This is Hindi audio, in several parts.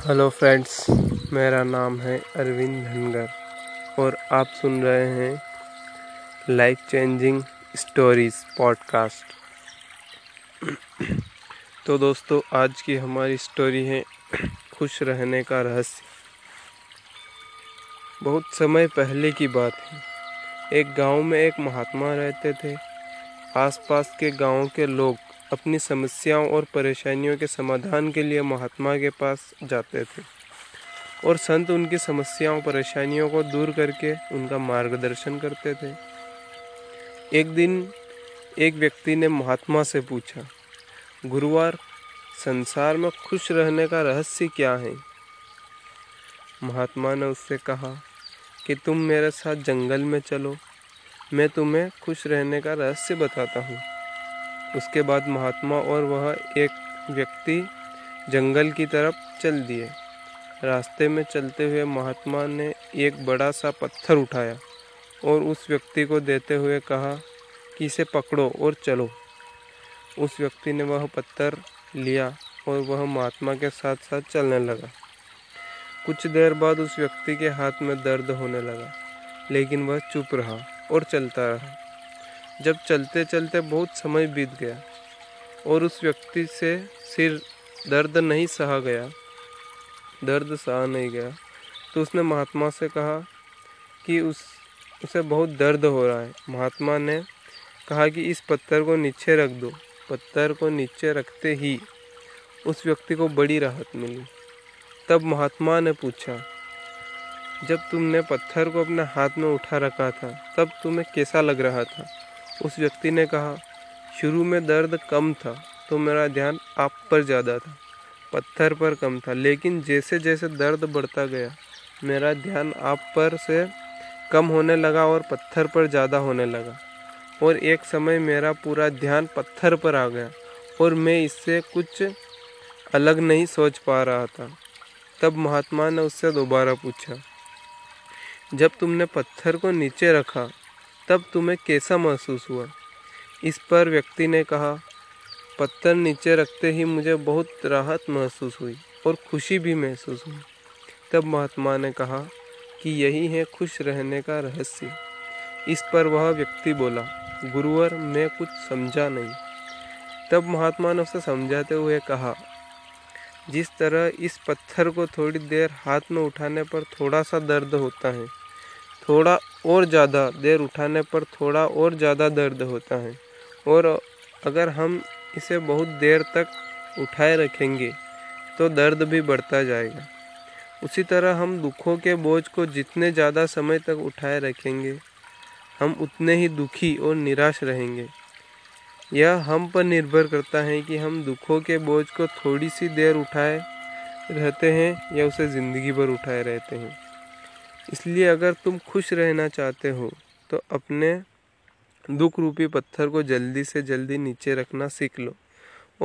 हेलो फ्रेंड्स, मेरा नाम है अरविंद धनगर और आप सुन रहे हैं लाइफ चेंजिंग स्टोरीज पॉडकास्ट। तो दोस्तों, आज की हमारी स्टोरी है खुश रहने का रहस्य। बहुत समय पहले की बात है, एक गांव में एक महात्मा रहते थे। आसपास के गांव के लोग अपनी समस्याओं और परेशानियों के समाधान के लिए महात्मा के पास जाते थे और संत उनकी समस्याओं परेशानियों को दूर करके उनका मार्गदर्शन करते थे। एक दिन एक व्यक्ति ने महात्मा से पूछा, गुरुवार, संसार में खुश रहने का रहस्य क्या है? महात्मा ने उससे कहा कि तुम मेरे साथ जंगल में चलो, मैं तुम्हें खुश रहने का रहस्य बताता हूँ। उसके बाद महात्मा और वह एक व्यक्ति जंगल की तरफ चल दिए। रास्ते में चलते हुए महात्मा ने एक बड़ा सा पत्थर उठाया और उस व्यक्ति को देते हुए कहा कि इसे पकड़ो और चलो। उस व्यक्ति ने वह पत्थर लिया और वह महात्मा के साथ साथ चलने लगा। कुछ देर बाद उस व्यक्ति के हाथ में दर्द होने लगा, लेकिन वह चुप रहा और चलता रहा। जब चलते चलते बहुत समय बीत गया और उस व्यक्ति से सिर दर्द सहा नहीं गया तो उसने महात्मा से कहा कि उसे बहुत दर्द हो रहा है। महात्मा ने कहा कि इस पत्थर को नीचे रख दो। पत्थर को नीचे रखते ही उस व्यक्ति को बड़ी राहत मिली। तब महात्मा ने पूछा, जब तुमने पत्थर को अपने हाथ में उठा रखा था तब तुम्हें कैसा लग रहा था? उस व्यक्ति ने कहा, शुरू में दर्द कम था तो मेरा ध्यान आप पर ज़्यादा था, पत्थर पर कम था, लेकिन जैसे जैसे दर्द बढ़ता गया मेरा ध्यान आप पर से कम होने लगा और पत्थर पर ज़्यादा होने लगा और एक समय मेरा पूरा ध्यान पत्थर पर आ गया और मैं इससे कुछ अलग नहीं सोच पा रहा था। तब महात्मा ने उससे दोबारा पूछा, जब तुमने पत्थर को नीचे रखा तब तुम्हें कैसा महसूस हुआ? इस पर व्यक्ति ने कहा, पत्थर नीचे रखते ही मुझे बहुत राहत महसूस हुई और खुशी भी महसूस हुई। तब महात्मा ने कहा कि यही है खुश रहने का रहस्य। इस पर वह व्यक्ति बोला, गुरुवर, मैं कुछ समझा नहीं। तब महात्मा ने उसे समझाते हुए कहा, जिस तरह इस पत्थर को थोड़ी देर हाथ में उठाने पर थोड़ा सा दर्द होता है, थोड़ा और ज़्यादा देर उठाने पर थोड़ा और ज़्यादा दर्द होता है, और अगर हम इसे बहुत देर तक उठाए रखेंगे तो दर्द भी बढ़ता जाएगा। उसी तरह हम दुखों के बोझ को जितने ज़्यादा समय तक उठाए रखेंगे हम उतने ही दुखी और निराश रहेंगे। यह हम पर निर्भर करता है कि हम दुखों के बोझ को थोड़ी सी देर उठाए रहते हैं या उसे ज़िंदगी भर उठाए रहते हैं। इसलिए अगर तुम खुश रहना चाहते हो तो अपने दुख रूपी पत्थर को जल्दी से जल्दी नीचे रखना सीख लो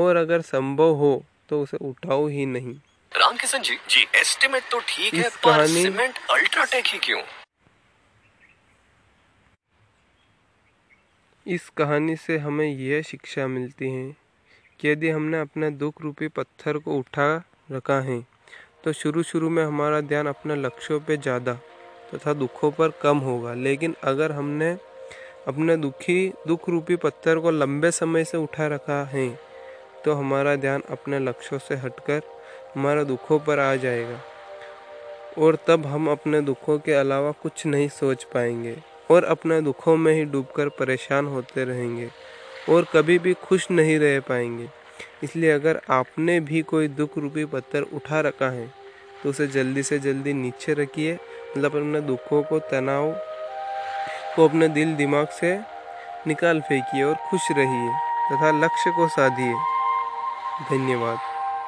और अगर संभव हो तो उसे उठाओ ही नहीं। रामकिशन जी, एस्टीमेट तो ठीक है पर सीमेंट अल्ट्राटेक ही क्यों? इस कहानी से हमें यह शिक्षा मिलती है कि यदि हमने अपने दुख रूपी पत्थर को उठा रखा है तो शुरू में हमारा ध्यान अपने लक्ष्यों पे ज़्यादा तथा दुखों पर कम होगा, लेकिन अगर हमने अपने दुख रूपी पत्थर को लंबे समय से उठा रखा है तो हमारा ध्यान अपने लक्ष्यों से हटकर हमारा दुखों पर आ जाएगा और तब हम अपने दुखों के अलावा कुछ नहीं सोच पाएंगे और अपने दुखों में ही डूबकर परेशान होते रहेंगे और कभी भी खुश नहीं रह पाएंगे। इसलिए अगर आपने भी कोई दुख रूपी पत्थर उठा रखा है तो उसे जल्दी से जल्दी नीचे रखिए, मतलब अपने दुखों को, तनाव को अपने दिल दिमाग से निकाल फेंकिए और खुश रहिए तथा लक्ष्य को साधिए। धन्यवाद।